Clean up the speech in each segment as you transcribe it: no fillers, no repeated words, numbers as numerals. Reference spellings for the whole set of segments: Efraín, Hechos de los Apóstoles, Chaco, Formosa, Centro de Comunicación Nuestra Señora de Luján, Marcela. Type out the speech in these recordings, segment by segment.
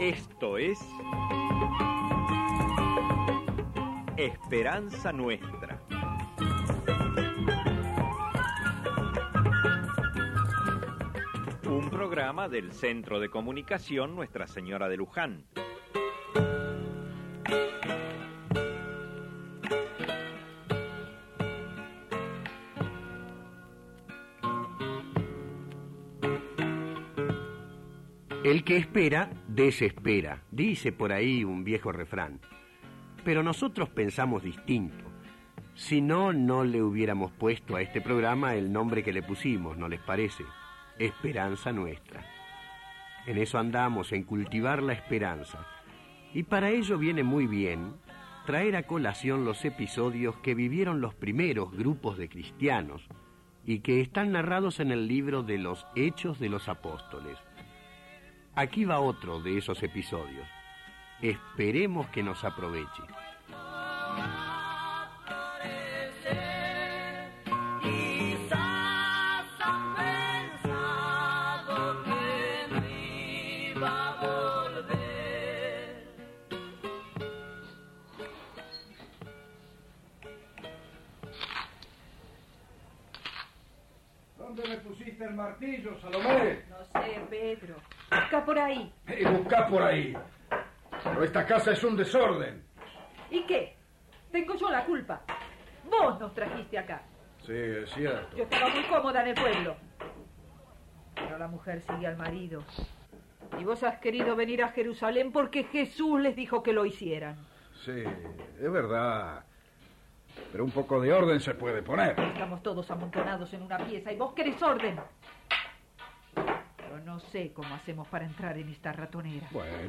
Esto es Esperanza Nuestra. Un programa del Centro de Comunicación Nuestra Señora de Luján. El que espera, desespera, dice por ahí un viejo refrán. Pero nosotros pensamos distinto. Si no, no le hubiéramos puesto a este programa el nombre que le pusimos, ¿no les parece? Esperanza Nuestra. En eso andamos, en cultivar la esperanza. Y para ello viene muy bien traer a colación los episodios que vivieron los primeros grupos de cristianos y que están narrados en el libro de los Hechos de los Apóstoles. Aquí va otro de esos episodios. Esperemos que nos aproveche. ¿Dónde me pusiste el martillo, Salomé? No sé, Pedro. Busca por ahí. Busca por ahí. Pero esta casa es un desorden. ¿Y qué? Tengo yo la culpa. Vos nos trajiste acá. Sí, es cierto. Yo estaba muy cómoda en el pueblo. Pero la mujer sigue al marido. Y vos has querido venir a Jerusalén porque Jesús les dijo que lo hicieran. Sí, es verdad. Pero un poco de orden se puede poner. Estamos todos amontonados en una pieza y vos querés orden. Pero no sé cómo hacemos para entrar en esta ratonera.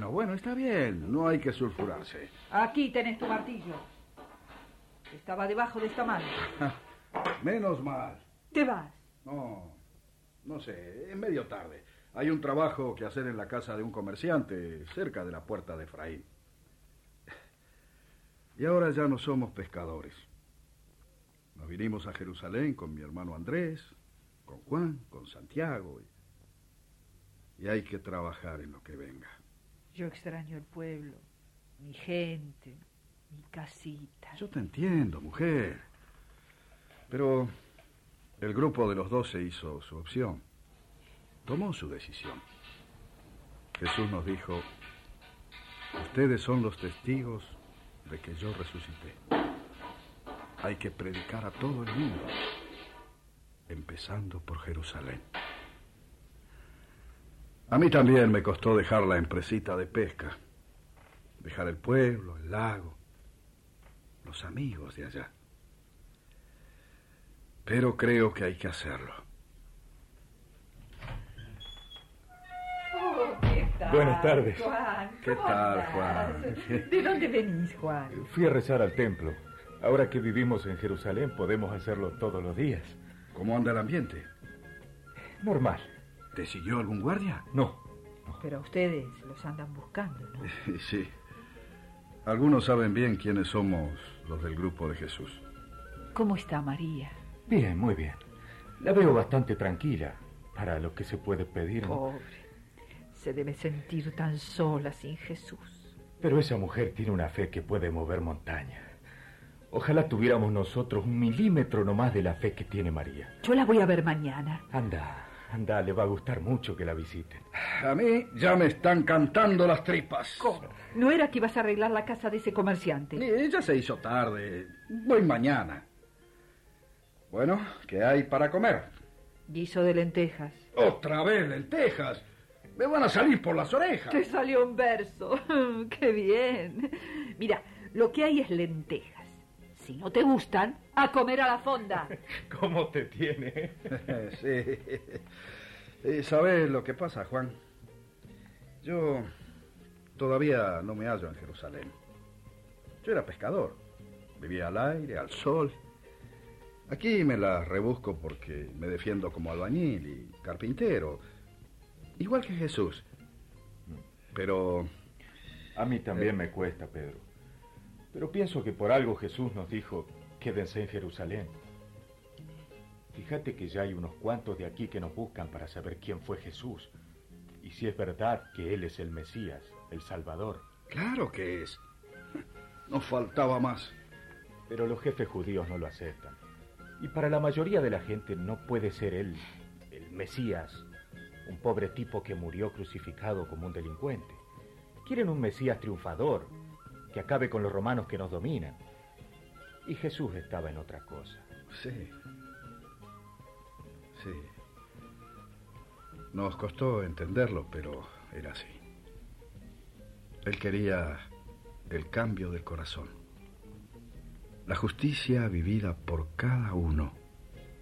Bueno, está bien. No hay que sulfurarse. Aquí tenés tu martillo. Estaba debajo de esta mano. Menos mal. ¿Te vas? No sé. Es medio tarde. Hay un trabajo que hacer en la casa de un comerciante, cerca de la puerta de Efraín. Y ahora ya no somos pescadores. Nos vinimos a Jerusalén con mi hermano Andrés, con Juan, con Santiago. Y hay que trabajar en lo que venga. Yo extraño el pueblo, mi gente, mi casita. Yo te entiendo, mujer. Pero el grupo de los 12 hizo su opción. Tomó su decisión. Jesús nos dijo: ustedes son los testigos de que yo resucité. Hay que predicar a todo el mundo, empezando por Jerusalén. A mí también me costó dejar la empresita de pesca, dejar el pueblo, el lago, los amigos de allá. Pero creo que hay que hacerlo. Buenas tardes. Juan, ¿qué tal, Juan? ¿De dónde venís, Juan? Fui a rezar al templo. Ahora que vivimos en Jerusalén podemos hacerlo todos los días. ¿Cómo anda el ambiente? Normal. ¿Te siguió algún guardia? No. Pero a ustedes los andan buscando, ¿no? Sí. Algunos saben bien quiénes somos los del grupo de Jesús. ¿Cómo está María? Bien, muy bien. La veo bastante tranquila para lo que se puede pedir. Pobre. Se debe sentir tan sola sin Jesús. Pero esa mujer tiene una fe que puede mover montañas. Ojalá tuviéramos nosotros un milímetro nomás de la fe que tiene María. Yo la voy a ver mañana. Anda, le va a gustar mucho que la visiten. A mí ya me están cantando las tripas. ¿Cómo? ¿No era que ibas a arreglar la casa de ese comerciante? Ya se hizo tarde. Voy mañana. Bueno, ¿qué hay para comer? Guiso de lentejas. ¿Otra vez lentejas? ¡Me van a salir por las orejas! Te salió un verso. ¡Qué bien! Mira, lo que hay es lentejas. Si no te gustan, a comer a la fonda. ¿Cómo te tiene? Sí. ¿Sabes lo que pasa, Juan? Yo todavía no me hallo en Jerusalén. Yo era pescador. Vivía al aire, al sol. Aquí me la rebusco porque me defiendo como albañil y carpintero. Igual que Jesús. Pero a mí también me cuesta, Pedro. Pero pienso que por algo Jesús nos dijo: quédense en Jerusalén. Fíjate que ya hay unos cuantos de aquí que nos buscan para saber quién fue Jesús y si es verdad que Él es el Mesías. el Salvador. Claro que es. Nos faltaba más. Pero los jefes judíos no lo aceptan. Y para la mayoría de la gente no puede ser él, el Mesías, un pobre tipo que murió crucificado como un delincuente. Quieren un Mesías triunfador, que acabe con los romanos que nos dominan. Y Jesús estaba en otra cosa. Sí. Sí. Nos costó entenderlo, pero era así. Él quería el cambio del corazón. La justicia vivida por cada uno,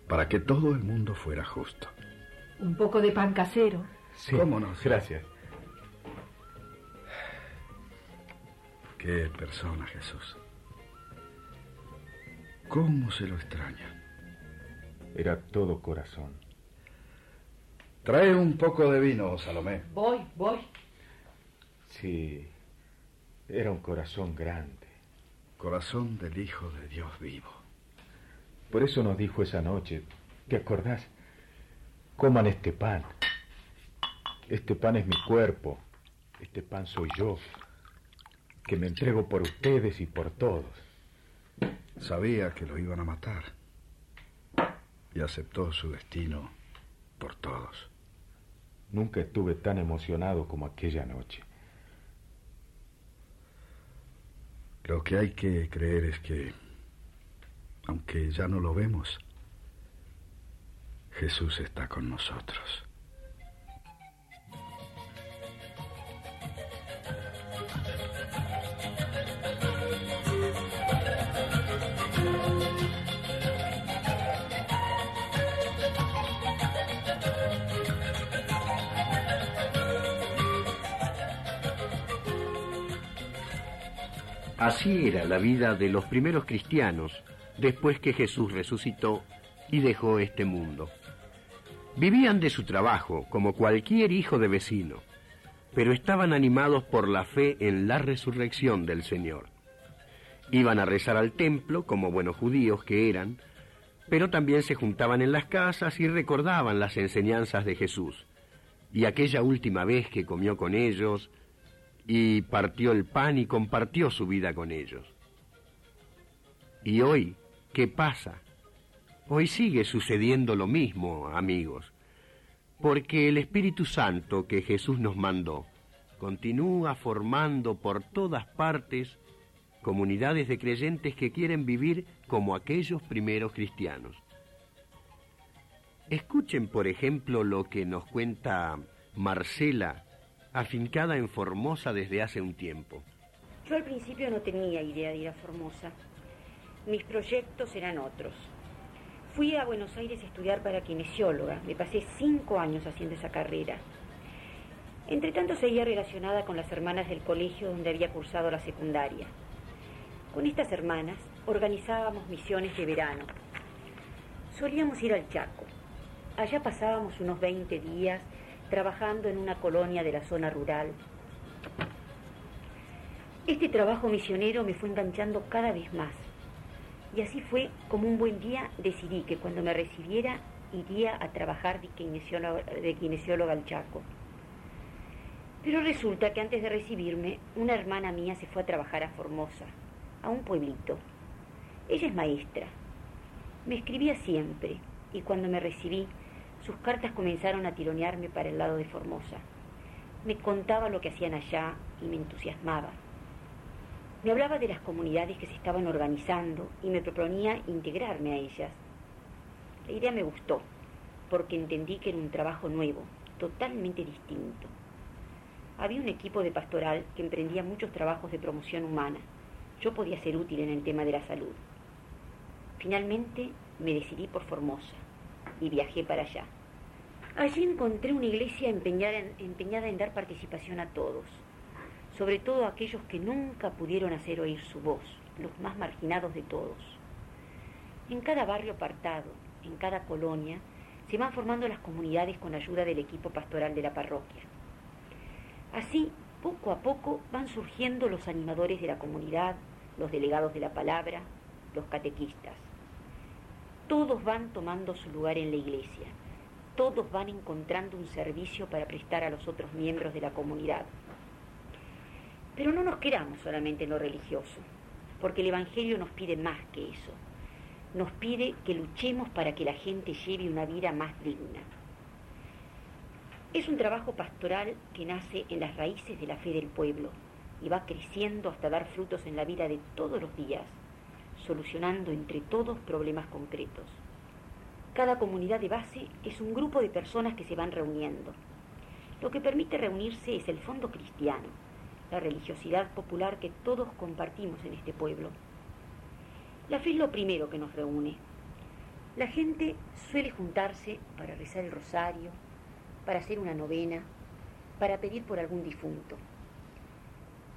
para que todo el mundo fuera justo. Un poco de pan casero. Sí, cómo no. Gracias. Qué persona, Jesús. Cómo se lo extraña. Era todo corazón. Trae un poco de vino, Salomé. Voy. Sí, era un corazón grande. Corazón del Hijo de Dios vivo. Por eso nos dijo esa noche, ¿te acordás? Coman este pan. Este pan es mi cuerpo. Este pan soy yo, que me entrego por ustedes y por todos. Sabía que lo iban a matar. Y aceptó su destino por todos. Nunca estuve tan emocionado como aquella noche. Lo que hay que creer es que, aunque ya no lo vemos, Jesús está con nosotros. Así era la vida de los primeros cristianos después que Jesús resucitó y dejó este mundo. Vivían de su trabajo, como cualquier hijo de vecino, pero estaban animados por la fe en la resurrección del Señor. Iban a rezar al templo, como buenos judíos que eran, pero también se juntaban en las casas y recordaban las enseñanzas de Jesús. Y aquella última vez que comió con ellos, y partió el pan y compartió su vida con ellos. ¿Y hoy qué pasa? Hoy sigue sucediendo lo mismo, amigos, porque el Espíritu Santo que Jesús nos mandó continúa formando por todas partes comunidades de creyentes que quieren vivir como aquellos primeros cristianos. Escuchen, por ejemplo, lo que nos cuenta Marcela, afincada en Formosa desde hace un tiempo. Yo al principio no tenía idea de ir a Formosa. Mis proyectos eran otros. Fui a Buenos Aires a estudiar para kinesióloga. Me pasé 5 años haciendo esa carrera. Entre tanto seguía relacionada con las hermanas del colegio donde había cursado la secundaria. Con estas hermanas organizábamos misiones de verano. Solíamos ir al Chaco. Allá pasábamos unos 20 días trabajando en una colonia de la zona rural. Este trabajo misionero me fue enganchando cada vez más. Y así fue como un buen día decidí que cuando me recibiera iría a trabajar de kinesióloga al Chaco. Pero resulta que antes de recibirme, una hermana mía se fue a trabajar a Formosa, a un pueblito. Ella es maestra. Me escribía siempre y cuando me recibí, sus cartas comenzaron a tironearme para el lado de Formosa. Me contaba lo que hacían allá y me entusiasmaba. Me hablaba de las comunidades que se estaban organizando y me proponía integrarme a ellas. La idea me gustó, porque entendí que era un trabajo nuevo, totalmente distinto. Había un equipo de pastoral que emprendía muchos trabajos de promoción humana. Yo podía ser útil en el tema de la salud. Finalmente me decidí por Formosa y viajé para allá. Allí encontré una iglesia empeñada en dar participación a todos, sobre todo a aquellos que nunca pudieron hacer oír su voz, los más marginados de todos. En cada barrio apartado, en cada colonia, se van formando las comunidades con ayuda del equipo pastoral de la parroquia. Así, poco a poco, van surgiendo los animadores de la comunidad, los delegados de la palabra, los catequistas. Todos van tomando su lugar en la iglesia, todos van encontrando un servicio para prestar a los otros miembros de la comunidad. Pero no nos quedamos solamente en lo religioso, porque el Evangelio nos pide más que eso. Nos pide que luchemos para que la gente lleve una vida más digna. Es un trabajo pastoral que nace en las raíces de la fe del pueblo y va creciendo hasta dar frutos en la vida de todos los días, solucionando entre todos problemas concretos. Cada comunidad de base es un grupo de personas que se van reuniendo. Lo que permite reunirse es el fondo cristiano, la religiosidad popular que todos compartimos en este pueblo. La fe es lo primero que nos reúne. La gente suele juntarse para rezar el rosario, para hacer una novena, para pedir por algún difunto.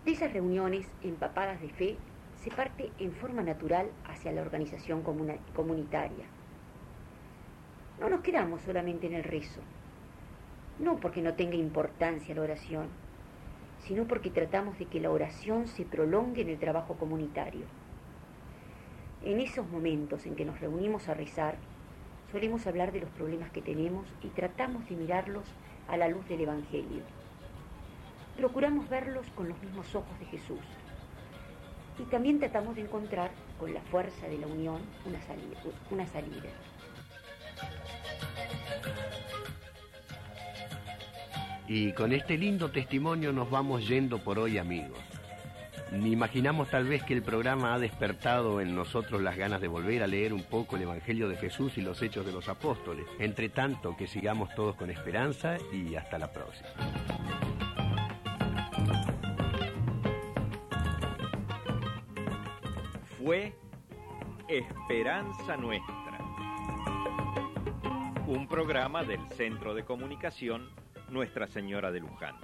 De esas reuniones empapadas de fe se parte en forma natural hacia la organización comunitaria. No nos quedamos solamente en el rezo, no porque no tenga importancia la oración, sino porque tratamos de que la oración se prolongue en el trabajo comunitario. En esos momentos en que nos reunimos a rezar, solemos hablar de los problemas que tenemos y tratamos de mirarlos a la luz del Evangelio. Procuramos verlos con los mismos ojos de Jesús. Y también tratamos de encontrar, con la fuerza de la unión, una salida. Y con este lindo testimonio nos vamos yendo por hoy, amigos. Ni imaginamos tal vez que el programa ha despertado en nosotros las ganas de volver a leer un poco el Evangelio de Jesús y los Hechos de los Apóstoles. Entre tanto, que sigamos todos con esperanza y hasta la próxima. Fue Esperanza Nuestra, un programa del Centro de Comunicación Nuestra Señora de Luján.